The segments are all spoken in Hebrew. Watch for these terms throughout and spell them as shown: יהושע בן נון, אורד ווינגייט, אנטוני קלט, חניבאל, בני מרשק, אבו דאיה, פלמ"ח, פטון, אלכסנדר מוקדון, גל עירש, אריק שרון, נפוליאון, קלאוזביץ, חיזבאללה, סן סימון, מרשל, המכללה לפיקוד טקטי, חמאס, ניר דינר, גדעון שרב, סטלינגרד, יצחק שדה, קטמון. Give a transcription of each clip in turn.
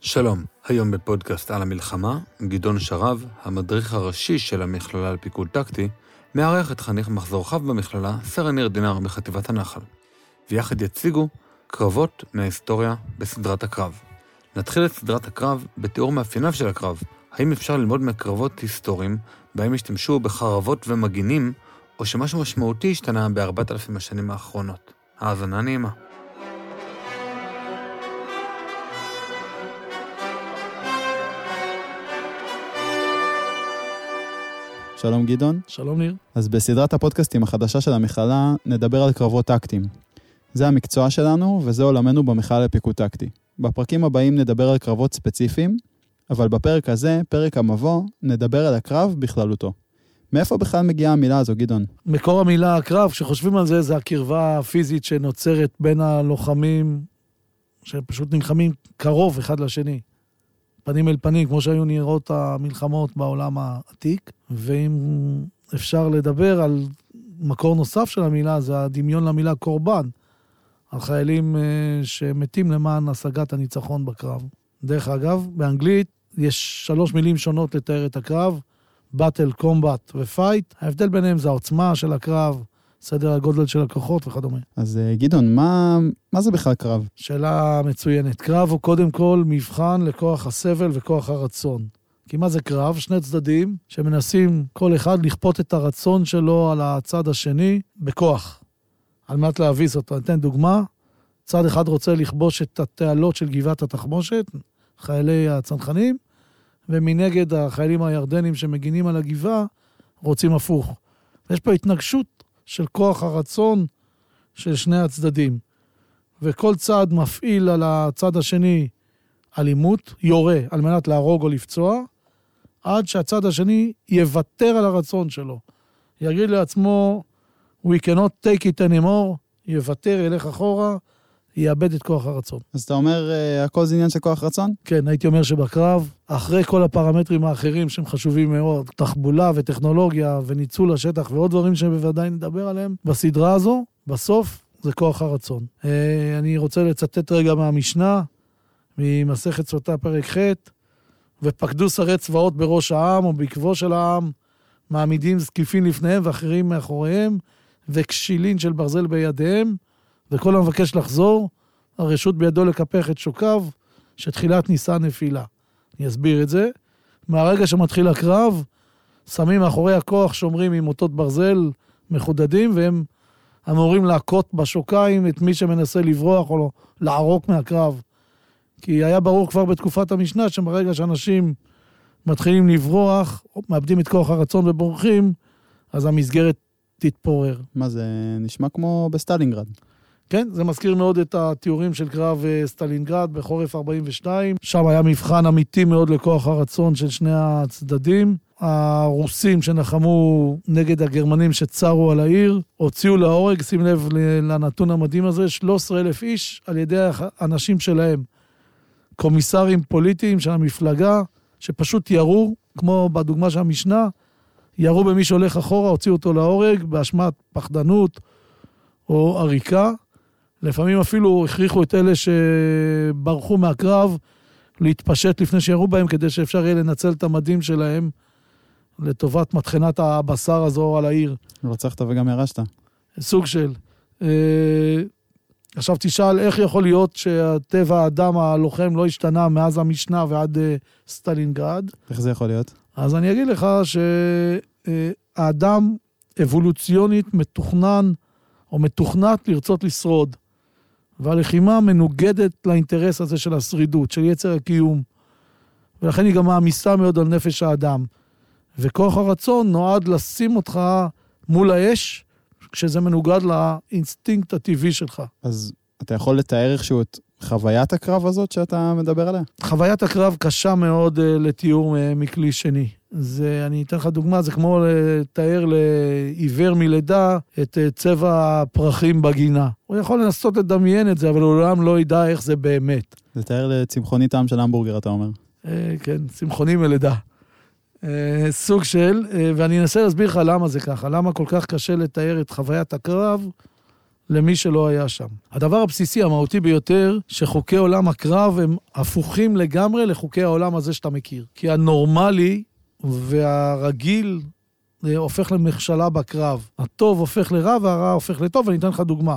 שלום, היום בפודקאסט על המלחמה, גדעון שרב, המדריך הראשי של המכללה לפיקוד טקטי, מארח את חניך מחזור חב במכללה, סרן ניר דינר בחטיבת הנחל, ויחד יציגו קרבות מההיסטוריה בסדרת הקרב. נתחיל את סדרת הקרב בתיאור מאפייניו של הקרב, האם אפשר ללמוד מקרבות היסטוריים, בהם השתמשו בחרבות ומגינים, או שמשהו משמעותי השתנה ב4,000 השנים האחרונות. האזנה נעימה. שלום גדעון. שלום ניר. אז בסדרת הפודקאסטים החדשה של המכללה נדבר על קרבות טקטיים. זה המקצוע שלנו וזה עולמנו במכללה לפיקוד טקטי. בפרקים הבאים נדבר על קרבות ספציפיים, אבל בפרק הזה, פרק המבוא, נדבר על הקרב בכללותו. מאיפה בכלל מגיעה המילה הזו, גדעון? מקור המילה הקרב, כשחושבים על זה, זה הקרבה הפיזית שנוצרת בין הלוחמים, שפשוט נלחמים קרוב אחד לשני. פנים אל פנים, כמו שהיו נראות המלחמות בעולם העתיק, ואם אפשר לדבר על מקור נוסף של המילה, זה הדמיון למילה קורבן, על חיילים שמתים למען השגת הניצחון בקרב. דרך אגב, באנגלית יש 3 מילים שונות לתאר את הקרב, באטל, קומבט ופייט. ההבדל ביניהם זה העוצמה של הקרב, סדר הגודל של הכוחות וכדומה. אז גדעון, מה זה בכלל קרב? שאלה מצוינת. קרב הוא קודם כל מבחן לכוח הסבל וכוח הרצון. כי מה זה קרב? שני צדדים שמנסים כל אחד לכפות את הרצון שלו על הצד השני בכוח, על מנת להביס אותו. אתן דוגמה, צד אחד רוצה לכבוש את התעלות של גבעת התחמושת, חיילי הצנחנים, ומנגד החיילים הירדנים שמגינים על הגבעה רוצים הפוך. יש פה התנגשות של כוח הרצון של שני הצדדים. וכל צד מפעיל על הצד השני אלימות, יורה על מנת להרוג או לפצוע, עד שהצד השני יוותר על הרצון שלו. יגיד לעצמו, we cannot take it anymore, יוותר, ילך אחורה, יאבד את כוח הרצון. אז אתה אומר, הכל זה עניין של כוח רצון? כן, הייתי אומר שבקרב, אחרי כל הפרמטרים האחרים שהם חשובים מאוד, תחבולה וטכנולוגיה וניצול השטח ועוד דברים שבוודאי נדבר עליהם, בסדרה הזו, בסוף, זה כוח הרצון. אני רוצה לצטט רגע מהמשנה, ממסכת סוטה פרק ח', ופקדו שרי צבאות בראש העם או בעקבו של העם, מעמידים זקיפין לפניהם ואחרים מאחוריהם, וקשילין של ברזל בידיהם, וכל המבקש לחזור, הרשות בידו לקפח את שוקיו, שתחילת ניסה נפילה. אני אסביר את זה. מהרגע שמתחיל הקרב, שמים מאחורי הכוח שומרים עם אותות ברזל מחודדים, והם אמורים להכות בשוקיים את מי שמנסה לברוח או לערוק מהקרב. כי היה ברור כבר בתקופת המשנה, שברגע שאנשים מתחילים לברוח, מאבדים את כוח הרצון ובורחים, אז המסגרת תתפורר. מה זה? נשמע כמו בסטלינגרד. כן, זה מזכיר מאוד את התיאורים של קרב סטלינגרד בחורף 42, שם היה מבחן אמיתי מאוד לכוח הרצון של שני הצדדים. הרוסים שנחמו נגד הגרמנים שצרו על העיר, הוציאו להורג, שים לב לנתון המדהים הזה, 13,000 איש על ידי האנשים שלהם, קומיסרים פוליטיים של המפלגה, שפשוט ירו, כמו בדוגמה של המשנה, ירו במי שהולך אחורה, הוציאו אותו להורג, באשמת פחדנות או עריקה, לפעמים אפילו הכריחו את אלה שברחו מהקרב להתפשט לפני שירו בהם, כדי שאפשר יהיה לנצל את המדים שלהם לטובת מתחנת הבשר הזו על העיר. רצחת וגם הרשת. סוג של. עכשיו תשאל איך יכול להיות שהטבע האדם הלוחם לא השתנה מאז המשנה ועד סטלינגרד. איך זה יכול להיות? אז אני אגיד לך שהאדם אבולוציונית מתוכנן או מתוכנת לרצות לשרוד, והלחימה מנוגדת לאינטרס הזה של השרידות, של יצר הקיום, ולכן היא גם מעמיסה מאוד על נפש האדם, וכוח הרצון נועד לשים אותך מול האש, כשזה מנוגד לאינסטינקט הטבעי שלך. אז אתה יכול לתאר איכשהו את חוויית הקרב הזאת שאתה מדבר עליה? חוויית הקרב קשה מאוד לתיאור מכלי שני. זה, אני אתן לך דוגמה, זה כמו לתאר לעיוור מלידה את צבע הפרחים בגינה. הוא יכול לנסות לדמיין את זה, אבל העולם לא ידע איך זה באמת. זה תאר לצמחוני טעם של המבורגר, אתה אומר. כן, צמחוני מלידה. סוג של, ואני אנסה להסביר לך למה זה ככה, למה כל כך קשה לתאר את חוויית הקרב למי שלא היה שם. הדבר הבסיסי, המהותי ביותר, שחוקי עולם הקרב הם הפוכים לגמרי לחוקי העולם הזה שאתה מכיר. כי הנורמלי והרגיל הופך למכשלה בקרב. הטוב הופך לרע והרע הופך לטוב, וניתן לך דוגמה.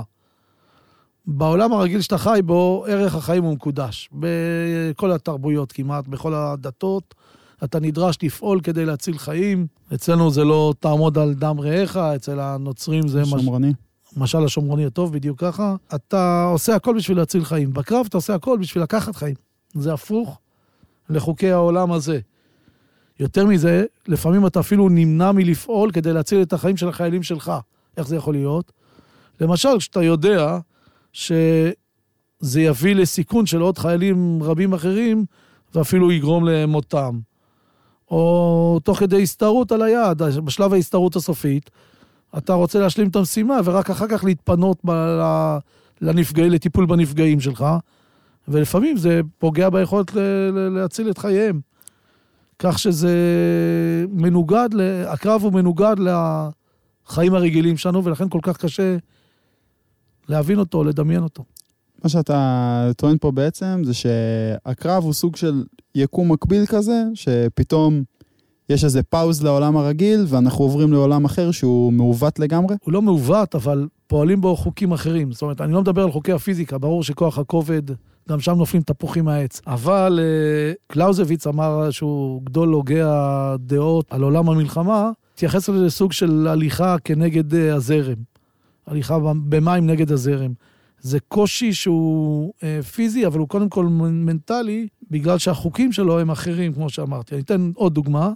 בעולם הרגיל שאתה חי בו, ערך החיים הוא מקודש. בכל התרבויות כמעט, בכל הדתות, אתה נדרש לפעול כדי להציל חיים. אצלנו זה לא תעמוד על דם רעך, אצל הנוצרים זה... שומרוני. משל השומרוני הטוב, בדיוק ככה. אתה עושה הכל בשביל להציל חיים. בקרב אתה עושה הכל בשביל לקחת חיים. זה הפוך לחוקי העולם הזה. יותר מזה, לפעמים אתה אפילו נמנע מלפעול כדי להציל את החיים של החיילים שלך. איך זה יכול להיות? למשל, כשאתה יודע שזה יביא לסיכון של עוד חיילים רבים אחרים, ואפילו יגרום למותם. או תוך כדי הסתרות על היעד, בשלב ההסתרות הסופית, אתה רוצה להשלים את המשימה, ורק אחר כך להתפנות לטיפול בנפגעים שלך, ולפעמים זה פוגע ביכולת להציל את חייהם. כך שזה מנוגד, הקרב הוא מנוגד לחיים הרגילים שלנו, ולכן כל כך קשה להבין אותו, לדמיין אותו. מה שאתה טוען פה בעצם, זה שהקרב הוא סוג של יקום מקביל כזה, שפתאום יש איזה פאוז לעולם הרגיל, ואנחנו עוברים לעולם אחר שהוא מעוות לגמרי? הוא לא מעוות, אבל פועלים בו חוקים אחרים. זאת אומרת, אני לא מדבר על חוקי הפיזיקה, ברור שכוח הכובד, גם שם נופלים תפוחים מהעץ. אבל קלאוזביץ אמר שהוא גדול הוגה הדעות על עולם המלחמה, תייחס לזה סוג של הליכה כנגד הזרם. הליכה במים נגד הזרם. זה קושי שהוא פיזי, אבל הוא קודם כל מנטלי, בגלל שהחוקים שלו הם אחרים, כמו שאמרתי. אני אתן עוד דוגמה.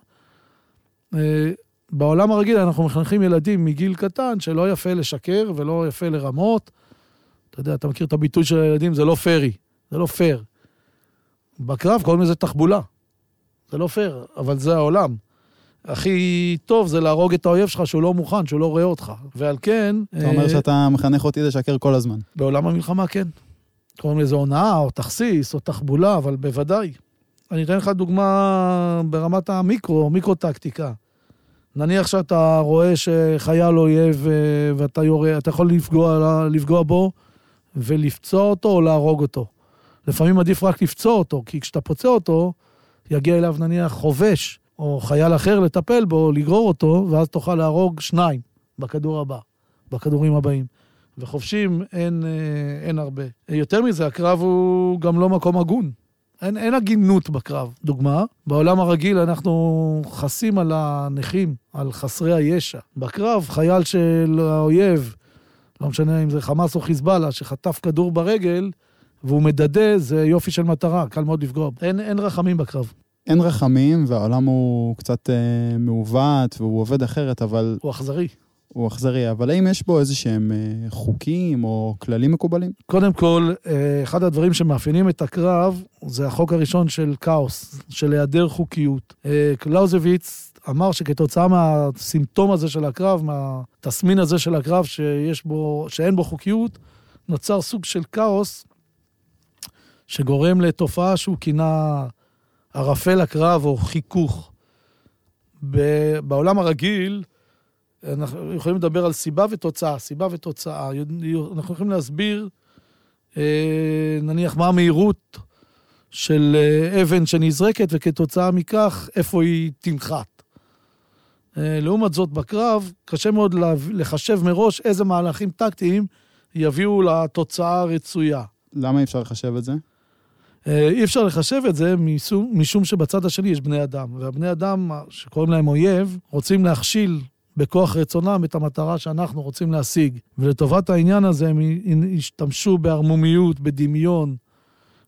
בעולם הרגיל אנחנו מחנכים ילדים מגיל קטן, שלא יפה לשקר ולא יפה לרמות. אתה יודע, אתה מכיר את הביטוי של הילדים, זה לא פרי, זה לא פייר. בקרב קוראים לזה תחבולה. זה לא פייר, אבל זה העולם. הכי טוב זה להרוג את האויב שלך שהוא לא מוכן, שהוא לא רואה אותך. ועל כן... אתה אומר שאתה מחנך אותי לשקר כל הזמן. בעולם המלחמה כן. קוראים לזה הונאה או תכסיס או תחבולה, אבל בוודאי. אני אתן לך דוגמה ברמת המיקרו, מיקרו-טקטיקה. נניח שאתה רואה שחייל אויב ואתה יורה, אתה יכול לפגוע בו ולפצוע אותו או להרוג אותו. לפעמים עדיף רק לפצוע אותו, כי כשאתה פוצע אותו, יגיע אליו נניח חובש או חייל אחר לטפל בו, לגרור אותו, ואז תוכל להרוג שניים בכדור הבא, בכדורים הבאים. וחובשים אין הרבה. יותר מזה, הקרב הוא גם לא מקום הגון. אין הגינות בקרב. דוגמה, בעולם הרגיל אנחנו חסים על הנכים, על חסרי הישע. בקרב, חייל של האויב, לא משנה אם זה חמאס או חיזבאללה, שחטף כדור ברגל, והוא מדדה, זה יופי של מטרה, קל מאוד לפגוע. אין רחמים בקרב. אין רחמים, והעולם הוא קצת מעוות, והוא עובד אחרת, אבל... הוא אכזרי, אבל האם יש בו איזשהם חוקים או כללים מקובלים? קודם כל, אחד הדברים שמאפיינים את הקרב, זה החוק הראשון של כאוס, של היעדר חוקיות. קלאוזביץ אמר שכתוצאה מהסימפטום הזה של הקרב, מהתסמין הזה של הקרב שאין בו חוקיות, נוצר סוג של כאוס שגורם לתופעה שהוא כינה ערפל הקרב או חיכוך. בעולם הרגיל, אנחנו יכולים לדבר על סיבה ותוצאה. אנחנו יכולים להסביר, נניח, מה המהירות של אבן שנזרקת, וכתוצאה מכך, איפה היא תנחת. לעומת זאת, בקרב, קשה מאוד לחשב מראש איזה מהלכים טקטיים יביאו לתוצאה הרצויה. למה אפשר לחשב את זה? אי אפשר לחשב את זה משום שבצד השני יש בני אדם, והבני אדם, שקוראים להם אויב, רוצים להכשיל בכוח רצונם את המטרה שאנחנו רוצים להשיג. ולטובת העניין הזה הם השתמשו בהרמומיות, בדמיון,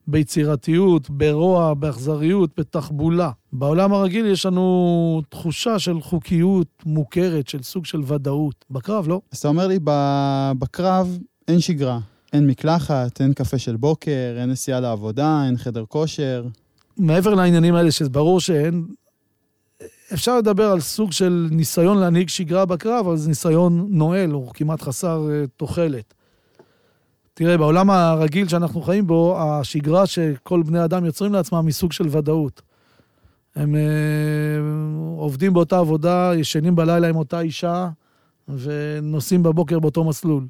ביצירתיות, ברוע, באכזריות, בתחבולה. בעולם הרגיל יש לנו תחושה של חוקיות מוכרת, של סוג של ודאות. בקרב לא. אז אתה אומר לי, בקרב אין שגרה. אין מקלחת, אין קפה של בוקר, אין נסיעה לעבודה, אין חדר כושר. מעבר לעניינים האלה שברור שאין, אפשר לדבר על סוג של ניסיון להנהיג שגרה בקרב, אבל זה ניסיון נועל, הוא כמעט חסר תוחלת. תראה, בעולם הרגיל שאנחנו חיים בו, השגרה שכל בני אדם יוצרים לעצמם היא סוג של ודאות. הם עובדים באותה עבודה, ישנים בלילה עם אותה אישה, ונוסעים בבוקר באותו מסלול.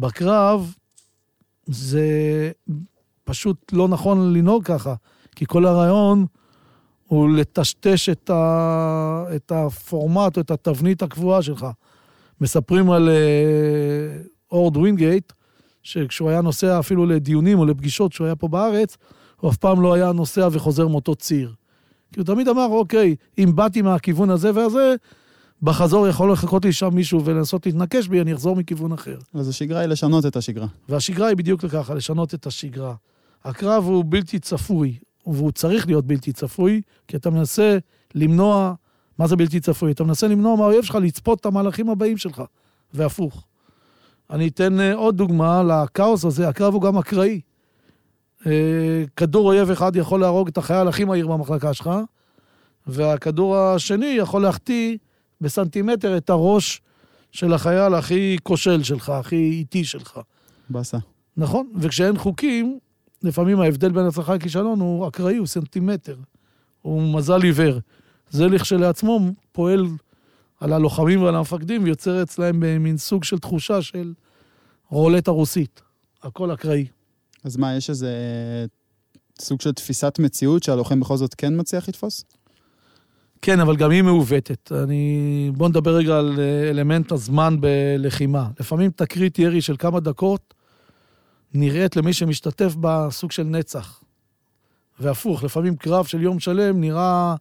בקרב זה פשוט לא נכון לנהוג ככה, כי כל הרעיון הוא לטשטש את הפורמט או את התבנית הקבועה שלך. מספרים על אורד ווינגייט, שכשהוא היה נוסע אפילו לדיונים או לפגישות שהוא היה פה בארץ, הוא אף פעם לא היה נוסע וחוזר מאותו ציר. כי הוא תמיד אמר, אוקיי, אם באתי מהכיוון הזה והזה, בחזור יכול לחכות לי שם מישהו ולנסות להתנקש בי, אני אחזור מכיוון אחר. אז השגרה היא לשנות את השגרה. והשגרה היא בדיוק לכך, לשנות את השגרה. הקרב הוא בלתי צפוי, והוא צריך להיות בלתי צפוי, כי אתה מנסה למנוע, מה זה בלתי צפוי? אתה מנסה למנוע מהאויב שלך לצפות את המהלכים הבאים שלך, והפוך. אני אתן עוד דוגמה לקאוס הזה, הקרב הוא גם אקראי. כדור אויב אחד יכול להרוג את החייל הכי מהיר במחלקה שלך, והכדור השני יכול להחטיא בסנטימטר את הראש של החייל הכי כושל שלך, הכי איטי שלך. בסה. נכון, וכשאין חוקים, לפעמים ההבדל בין הצלחה לכישלון הוא אקראי, הוא סנטימטר, הוא מזל עיוור. זה לכשלעצמו פועל על הלוחמים ועל המפקדים, ויוצר אצלהם במין סוג של תחושה של רולטה רוסית. הכל אקראי. אז מה, יש איזה סוג של תפיסת מציאות שהלוחם בכל זאת כן מצליח לתפוס? כן, אבל גם היא מעוותת. בוא נדבר רגע על אלמנט הזמן בלחימה. לפעמים תקרית ירי של כמה דקות נראית למי שמשתתף בסוג של נצח. והפוך, לפעמים קרב של יום שלם נראה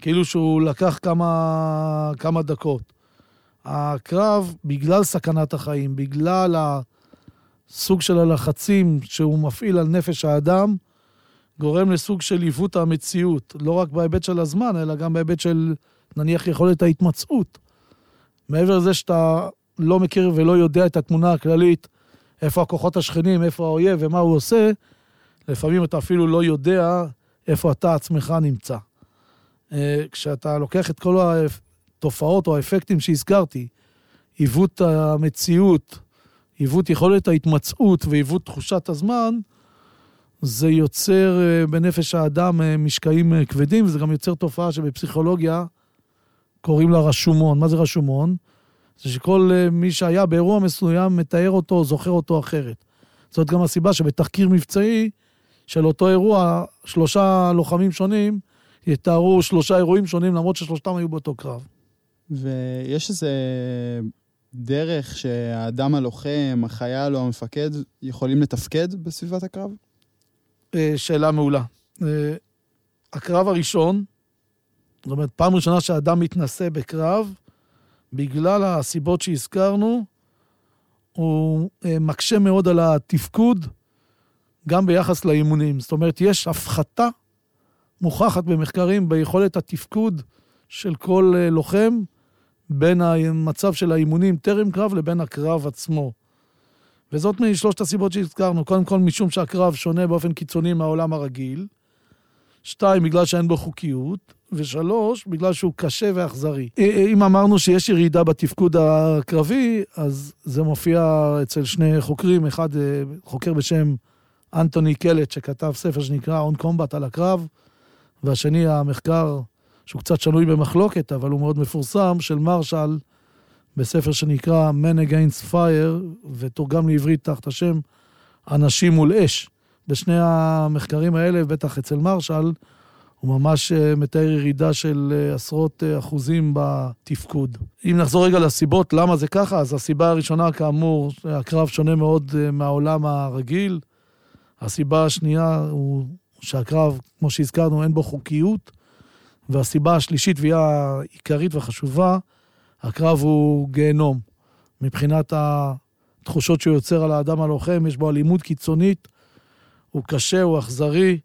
כאילו שהוא לקח כמה דקות. הקרב, בגלל סכנת החיים, בגלל הסוג של הלחצים שהוא מפעיל על נפש האדם, גורם לסוג של עיוות המציאות, לא רק בהיבט של הזמן, אלא גם בהיבט של, נניח, יכולת ההתמצאות. מעבר לזה שאתה לא מכיר ולא יודע את התמונה הכללית, איפה הכוחות השכנים, איפה האויב ומה הוא עושה, לפעמים אתה אפילו לא יודע איפה אתה עצמך נמצא. כשאתה לוקח את כל התופעות או האפקטים שהזכרתי, עיוות המציאות, עיוות יכולת ההתמצאות ועיוות תחושת הזמן, זה יוצר בנפש האדם משקעים כבדים, וזה גם יוצר תופעה שבפסיכולוגיה קוראים לה רשומון. מה זה רשומון? זה שכל מי שהיה באירוע מסוים מתאר אותו, זוכר אותו אחרת. זאת גם הסיבה שבתחקיר מבצעי של אותו אירוע, 3 לוחמים שונים יתארו 3 אירועים שונים, למרות ש3 היו באותו קרב. ויש איזה דרך שהאדם הלוחם, החייל או המפקד, יכולים לתפקד בסביבת הקרב? שאלה מעולה. הקרב הראשון, זאת אומרת, פעם ראשונה שהאדם מתנסה בקרב, בגלל הסיבות שהזכרנו, הוא מקשה מאוד על התפקוד, גם ביחס לאימונים. זאת אומרת, יש הפחתה מוכחת במחקרים ביכולת התפקוד של כל לוחם, בין המצב של האימונים טרם קרב לבין הקרב עצמו. וזאת משלושת הסיבות שהזכרנו. קודם כל, משום שהקרב שונה באופן קיצוני מהעולם הרגיל. 2, בגלל שאין בו חוקיות. 3, בגלל שהוא קשה ואכזרי. אם אמרנו שיש ירידה בתפקוד הקרבי, אז זה מופיע אצל 2 חוקרים. 1 חוקר בשם אנטוני קלט, שכתב ספר שנקרא On Combat על הקרב, והשני המחקר, שהוא קצת שנוי במחלוקת, אבל הוא מאוד מפורסם, של מרשל, בספר שנקרא Man Against Fire, ותורגם לעברית תחת השם אנשים מול אש. בשני המחקרים האלה, בטח אצל מרשל, הוא ממש מתאר ירידה של עשרות אחוזים בתפקוד. אם נחזור רגע לסיבות, למה זה ככה? אז הסיבה הראשונה, כאמור, הקרב שונה מאוד מהעולם הרגיל. הסיבה השנייה הוא שהקרב, כמו שהזכרנו, אין בו חוקיות. והסיבה השלישית, והיא העיקרית והחשובה, הקרב הוא גיהנום. מבחינת התחושות שהוא יוצר על האדם הלוחם, יש בו אלימות קיצונית, הוא קשה, הוא אכזרי.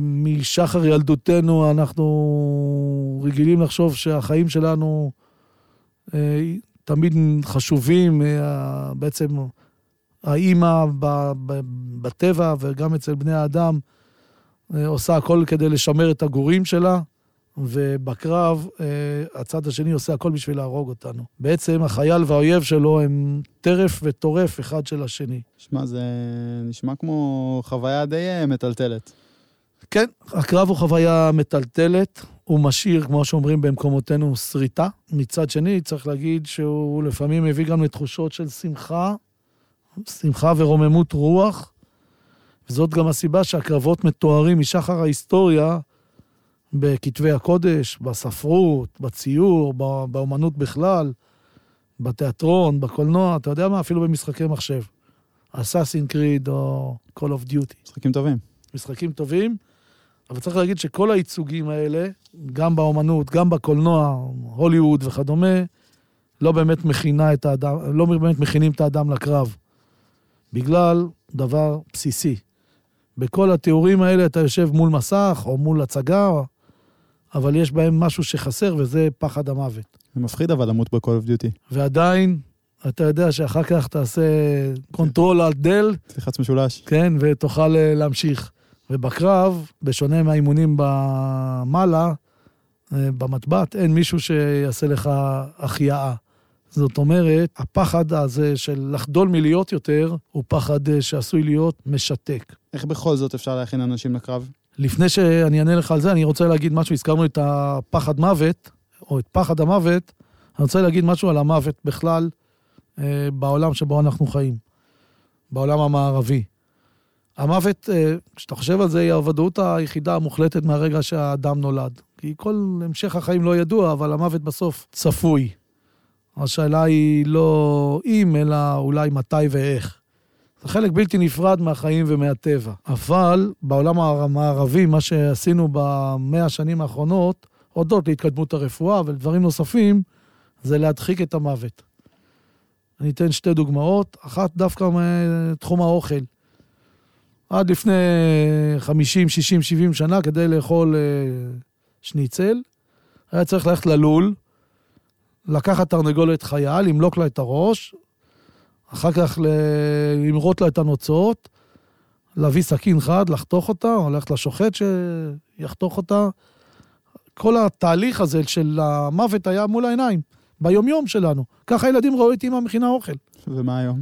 משחר ילדותנו אנחנו רגילים לחשוב שהחיים שלנו תמיד חשובים, בעצם האימא בטבע וגם אצל בני האדם, עושה הכל כדי לשמר את הגורים שלה, ובקרב הצד השני עושה הכל בשביל להרוג אותנו. בעצם החייל והאויב שלו הם טרף וטורף אחד של השני. שמע, זה נשמע כמו חוויה די מטלטלת. כן, הקרב הוא חוויה מטלטלת, הוא משאיר, כמו שאומרים במקומותינו, שריטה. מצד שני, צריך להגיד שהוא לפעמים מביא גם לתחושות של שמחה, שמחה ורוממות רוח, וזאת גם הסיבה שהקרבות מתוארים משחר ההיסטוריה, בכתבי הקודש, בספרות, בציור, באומנות בכלל, בתיאטרון, בקולנוע, אתה יודע מה? אפילו במשחקי מחשב. Assassin's Creed או Call of Duty. משחקים טובים. משחקים טובים, אבל צריך להגיד שכל הייצוגים האלה, גם באומנות, גם בקולנוע, הוליווד וכדומה, לא באמת מכינה את האדם, לא באמת מכינים את האדם לקרב. בגלל דבר בסיסי. בכל התיאורים האלה אתה יושב מול מסך או מול הצגה, אבל יש בהם משהו שחסר, וזה פחד המוות. זה מפחיד אבל למות בקול אוף דיוטי. ועדיין, אתה יודע שאחר כך תעשה קונטרול על דל. תלחץ משולש. כן, ותוכל להמשיך. ובקרב, בשונה מהאימונים במעלה, במטבט, אין מישהו שיעשה לך החייאה. זאת אומרת, הפחד הזה של לחדול מלהיות יותר, הוא פחד שעשוי להיות משתק. איך בכל זאת אפשר להכין אנשים לקרב? לפני שאני אענה לך על זה, אני רוצה להגיד משהו, הזכרנו את הפחד מוות, או את פחד המוות, אני רוצה להגיד משהו על המוות בכלל, בעולם שבו אנחנו חיים, בעולם המערבי. המוות, כשאתה חושב על זה, היא הוודאות היחידה המוחלטת מהרגע שהאדם נולד. כי כל המשך החיים לא ידוע, אבל המוות בסוף צפוי. השאלה היא לא אם, אלא אולי מתי ואיך. זה חלק בלתי נפרד מהחיים ומהטבע. אבל בעולם המערבי, מה שעשינו במאה השנים האחרונות, הודות להתקדמות הרפואה ולדברים נוספים, זה להדחיק את המוות. אני אתן שתי דוגמאות, אחת דווקא מתחום האוכל. עד לפני 50, 60, 70 שנה, כדי לאכול שניצל, היה צריך ללכת ללול, לקחת תרנגולת חיה, למלוק לה את הראש, אחר כך למרות לה את הנוצות, להביא סכין חד, לחתוך אותה, או ללכת לשוחט שיחתוך אותה. כל התהליך הזה של המוות היה מול העיניים, ביומיום שלנו. ככה הילדים ראו את אמא מכינה אוכל. ומה היום?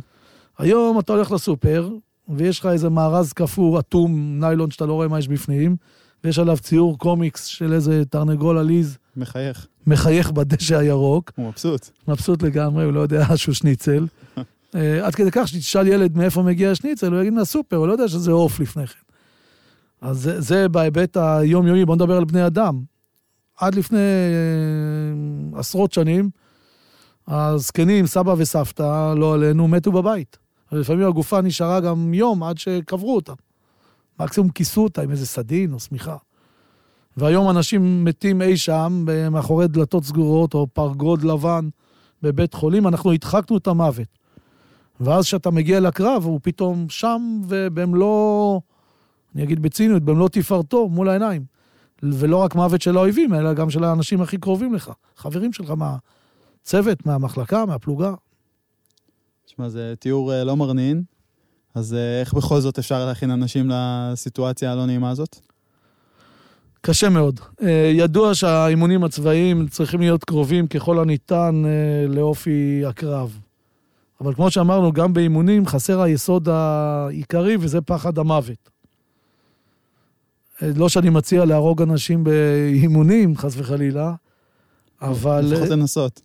היום אתה הולך לסופר, ויש לך איזה מארז כפור, אטום, ניילון, שאתה לא רואה מה יש בפנים, ויש עליו ציור קומיקס של איזה תרנגול עליז. מחייך. מחייך בדשא הירוק. הוא מבסוט. מבסוט לגמרי, הוא לא יודע שהוא שניצל. עד כדי כך שתשאל ילד מאיפה מגיע השניצל, הוא יגיד מהסופר, הוא לא יודע שזה עוף לפני כן. אז זה בהיבט היומיומי, בוא נדבר על בני אדם. עד לפני עשרות שנים, הזקנים, סבא וסבתא, לא עלינו, מתו בבית. ולפעמים הגופה נשארה גם יום עד שקברו אותה. מקסימום כיסו אותה עם איזה סדין או סמיכה. והיום אנשים מתים אי שם, מאחורי דלתות סגורות או פרגוד לבן בבית חולים, אנחנו הדחקנו את המוות. ואז כשאתה מגיע לקרב, הוא פתאום שם, ובמלוא, אני אגיד בציניות, במלוא תפארתו מול העיניים. ולא רק מוות של האויבים, אלא גם של האנשים הכי קרובים לך, חברים שלך מהצוות, מהמחלקה, מהפלוגה. תשמע, זה תיאור לא מרנין, אז איך בכל זאת אפשר להכין אנשים לסיטואציה הלא נעימה הזאת? קשה מאוד. ידוע שהאימונים הצבאיים צריכים להיות קרובים ככל הניתן לאופי הקרב. אבל כמו שאמרנו, גם באימונים חסר היסוד העיקרי, וזה פחד המוות. לא שאני מציע להרוג אנשים באימונים, חס וחלילה, אבל... לפחות לנסות.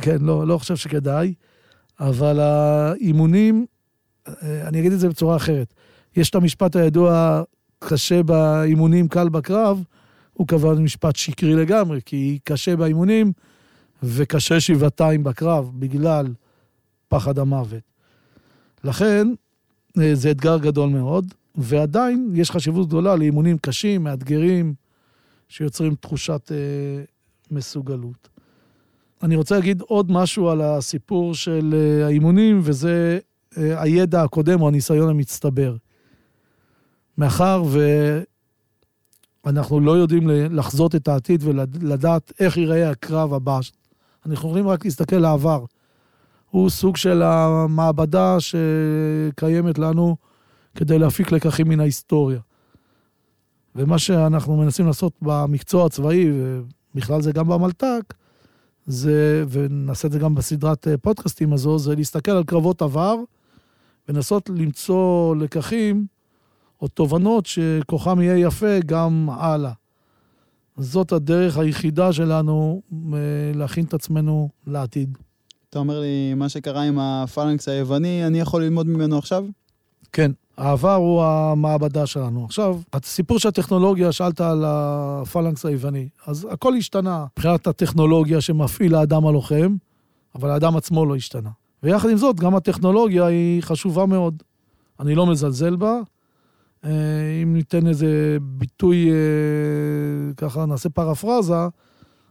כן, לא חושב שכדאי, אבל האימונים, אני אגיד את זה בצורה אחרת. יש את המשפט הידוע, קשה באימונים, קל בקרב, הוא כבר משפט שקרי לגמרי, כי קשה באימונים וקשה שבעתיים בקרב, בגלל פחד המוות. לכן, זה אתגר גדול מאוד, ועדיין יש חשיבות גדולה לאימונים קשים, מאתגרים, שיוצרים תחושת מסוגלות. אני רוצה להגיד עוד משהו על הסיפור של האימונים, וזה הידע הקודם או הניסיון המצטבר. מאחר ואנחנו לא יודעים לחזות את העתיד ולדעת איך ייראה הקרב הבא. אנחנו יכולים רק להסתכל לעבר. הוא סוג של המעבדה שקיימת לנו כדי להפיק לקחים מן ההיסטוריה. ומה שאנחנו מנסים לעשות במקצוע הצבאי, ובכלל זה גם במלטק, זה, ונעשה את זה גם בסדרת פודקאסטים הזו, זה להסתכל על קרבות עבר, ונסות למצוא לקחים, או תובנות שכוחם יהיה יפה גם הלאה. זאת הדרך היחידה שלנו להכין את עצמנו לעתיד. אתה אומר לי, מה שקרה עם הפלנקס היווני, אני יכול ללמוד ממנו עכשיו? כן, העבר הוא המעבדה שלנו. עכשיו, הסיפור של הטכנולוגיה, שאלת על הפלנקס היווני, אז הכל השתנה. מבחינת הטכנולוגיה שמפעיל האדם הלוחם, אבל האדם עצמו לא השתנה. ויחד עם זאת, גם הטכנולוגיה היא חשובה מאוד. אני לא מזלזל בה. אם ניתן איזה ביטוי, ככה נעשה פרפרזה,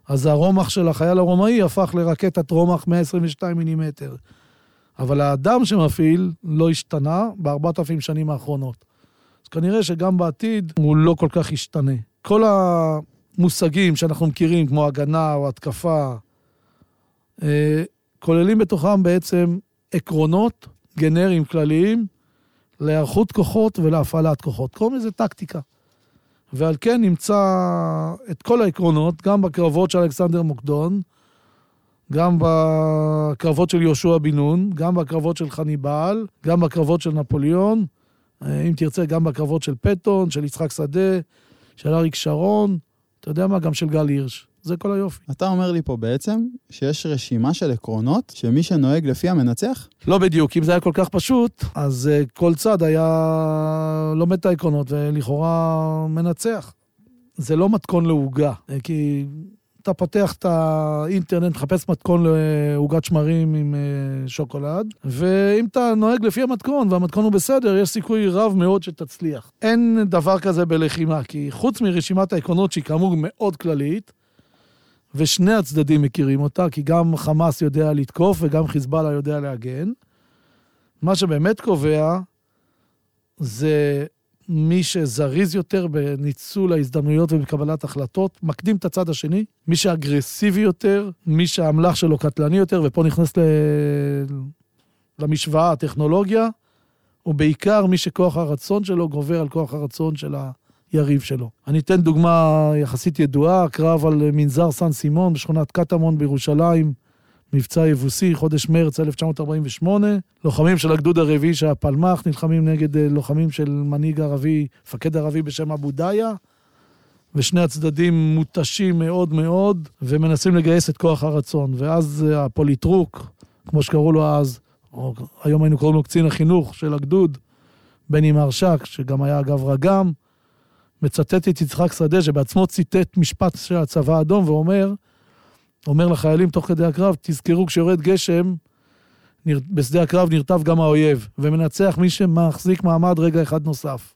אז הרומח של החייל הרומאי הפך לרקטת רומח 122 מילימטר. אבל האדם שמפעיל לא השתנה ב-4,000 שנים האחרונות. אז כנראה שגם בעתיד הוא לא כל כך השתנה. כל המושגים שאנחנו מכירים, כמו הגנה או התקפה, כוללים בתוכם בעצם עקרונות גנריים כלליים, להיערכות כוחות ולהפעלת כוחות. קוראים לזה טקטיקה. ועל כן נמצא את כל העקרונות, גם בקרבות של אלכסנדר מוקדון, גם בקרבות של יהושע בן נון, גם בקרבות של חניבאל, גם בקרבות של נפוליאון, אם תרצה גם בקרבות של פטון, של יצחק שדה, של אריק שרון, אתה יודע מה, גם של גל עירש. זה כל היופי. אתה אומר לי פה בעצם שיש רשימה של עקרונות שמי שנוהג לפיה מנצח? לא בדיוק, אם זה היה כל כך פשוט, אז כל צד היה לומד את העקרונות ולכאורה מנצח. זה לא מתכון להוגה, כי אתה פתח את האינטרנט, חפש מתכון להוגת שמרים עם שוקולד, ואם אתה נוהג לפי המתכון, והמתכון הוא בסדר, יש סיכוי רב מאוד שתצליח. אין דבר כזה בלחימה, כי חוץ מרשימת העקרונות שהיא כאמור מאוד כללית, ושני הצדדים מכירים אותה, כי גם חמאס יודע לתקוף וגם חיזבאללה יודע להגן. מה שבאמת קובע זה מי שזריז יותר בניצול ההזדמנויות ובקבלת החלטות, מקדים את הצד השני, מי שאגרסיבי יותר, מי שהמלח שלו קטלני יותר, ופה נכנס למשוואה הטכנולוגיה, ובעיקר מי שכוח הרצון שלו גובר על כוח הרצון של יריב שלו. אני אתן דוגמה יחסית ידועה, קרב על מנזר סן סימון בשכונת קטמון בירושלים, מבצע יבוסי, חודש מרץ 1948, לוחמים של הגדוד הרביעי של הפלמ"ח, נלחמים נגד לוחמים של מנהיג ערבי, מפקד ערבי בשם אבו דאיה, ושני הצדדים מותשים מאוד מאוד, ומנסים לגייס את כוח הרצון, ואז הפוליטרוק, כמו שקראו לו אז, או היום היינו קוראים לו קצין החינוך של הגדוד, בני מרשק, שגם היה אגב רגם, מצטט את יצחק שדה, שבעצמו ציטט משפט של הצבא האדום, ואומר לחיילים תוך כדי הקרב, תזכרו כשיורד גשם, בשדה הקרב נרטב גם האויב, ומנצח מי שמחזיק מעמד רגע אחד נוסף.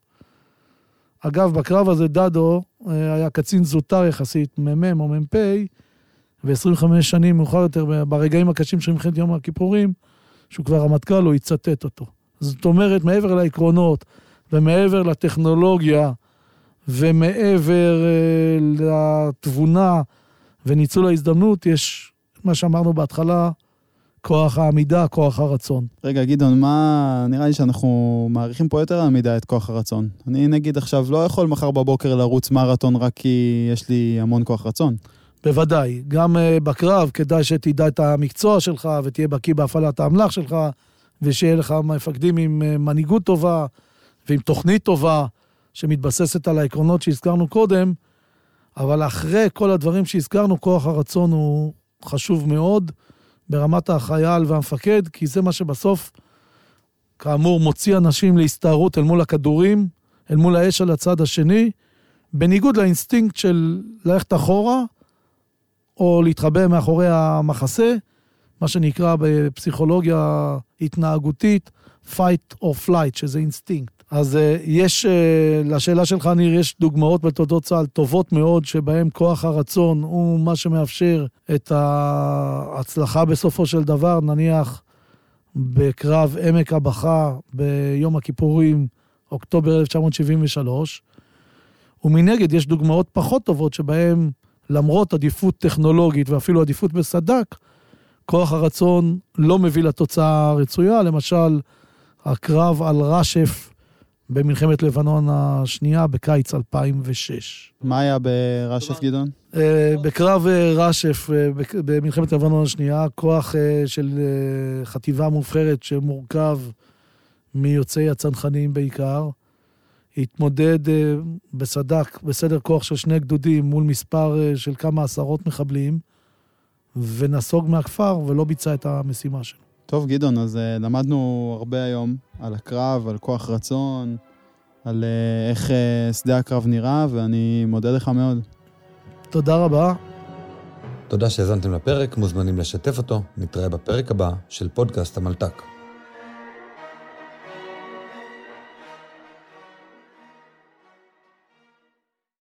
אגב, בקרב הזה דדו היה קצין זוטר יחסית, מ"מ או מ"פ, ו-25 שנים מאוחר יותר, ברגעים הקשים של מלחמת יום הכיפורים, שהוא כבר רמטכ"ל, הוא יצטט אותו. זאת אומרת, מעבר לעקרונות, ומעבר לטכנולוגיה, ומעבר לתבונה וניצול ההזדמנות, יש מה שאמרנו בהתחלה, כוח העמידה, כוח הרצון. רגע, גדעון, מה נראה לי שאנחנו מעריכים פה יותר העמידה את כוח הרצון? אני נגיד עכשיו לא יכול מחר בבוקר לרוץ מרתון רק כי יש לי המון כוח רצון. בוודאי, גם בקרב כדאי שתדע את המקצוע שלך ותהיה בקיא בהפעלת האמל"ח שלך, ושיהיה לך מפקדים עם מנהיגות טובה ועם תוכנית טובה, שמתבססת על העקרונות שהזכרנו קודם, אבל אחרי כל הדברים שהזכרנו, כוח הרצון הוא חשוב מאוד ברמת החייל והמפקד, כי זה מה שבסוף, כאמור, מוציא אנשים להסתערות אל מול הכדורים, אל מול האש על הצד השני, בניגוד לאינסטינקט של ללכת אחורה, או להתחבא מאחורי המחסה, מה שנקרא בפסיכולוגיה התנהגותית, fight or flight, שזה אינסטינקט. אז יש, לשאלה שלך ניר, יש דוגמאות בתולדות צה"ל טובות מאוד, שבהם כוח הרצון הוא מה שמאפשר את ההצלחה בסופו של דבר, נניח בקרב עמק הבכה ביום הכיפורים, אוקטובר 1973, ומנגד יש דוגמאות פחות טובות שבהם למרות עדיפות טכנולוגית ואפילו עדיפות בסדק, כוח הרצון לא מביא לתוצאה הרצויה, למשל הקרב על רשף, במלחמת לבנון השנייה, בקיץ 2006. מה היה ברשף, גדעון? בקרב רשף, במלחמת לבנון השנייה, כוח של חטיבה מובחרת שמורכב מיוצאי הצנחנים בעיקר, התמודד בסד"כ, בסדר כוח של 2 גדודים, מול מספר של כמה עשרות מחבלים, ונסוג מהכפר ולא ביצע את המשימה שלו. טוב גדעון, אז למדנו הרבה היום על הקרב, על כוח רצון, על איך שדה הקרב נראה, ואני מודה לך מאוד. תודה רבה. תודה שהזנתם לפרק, מוזמנים לשתף אותו. נתראה בפרק הבא של פודקאסט המלתק.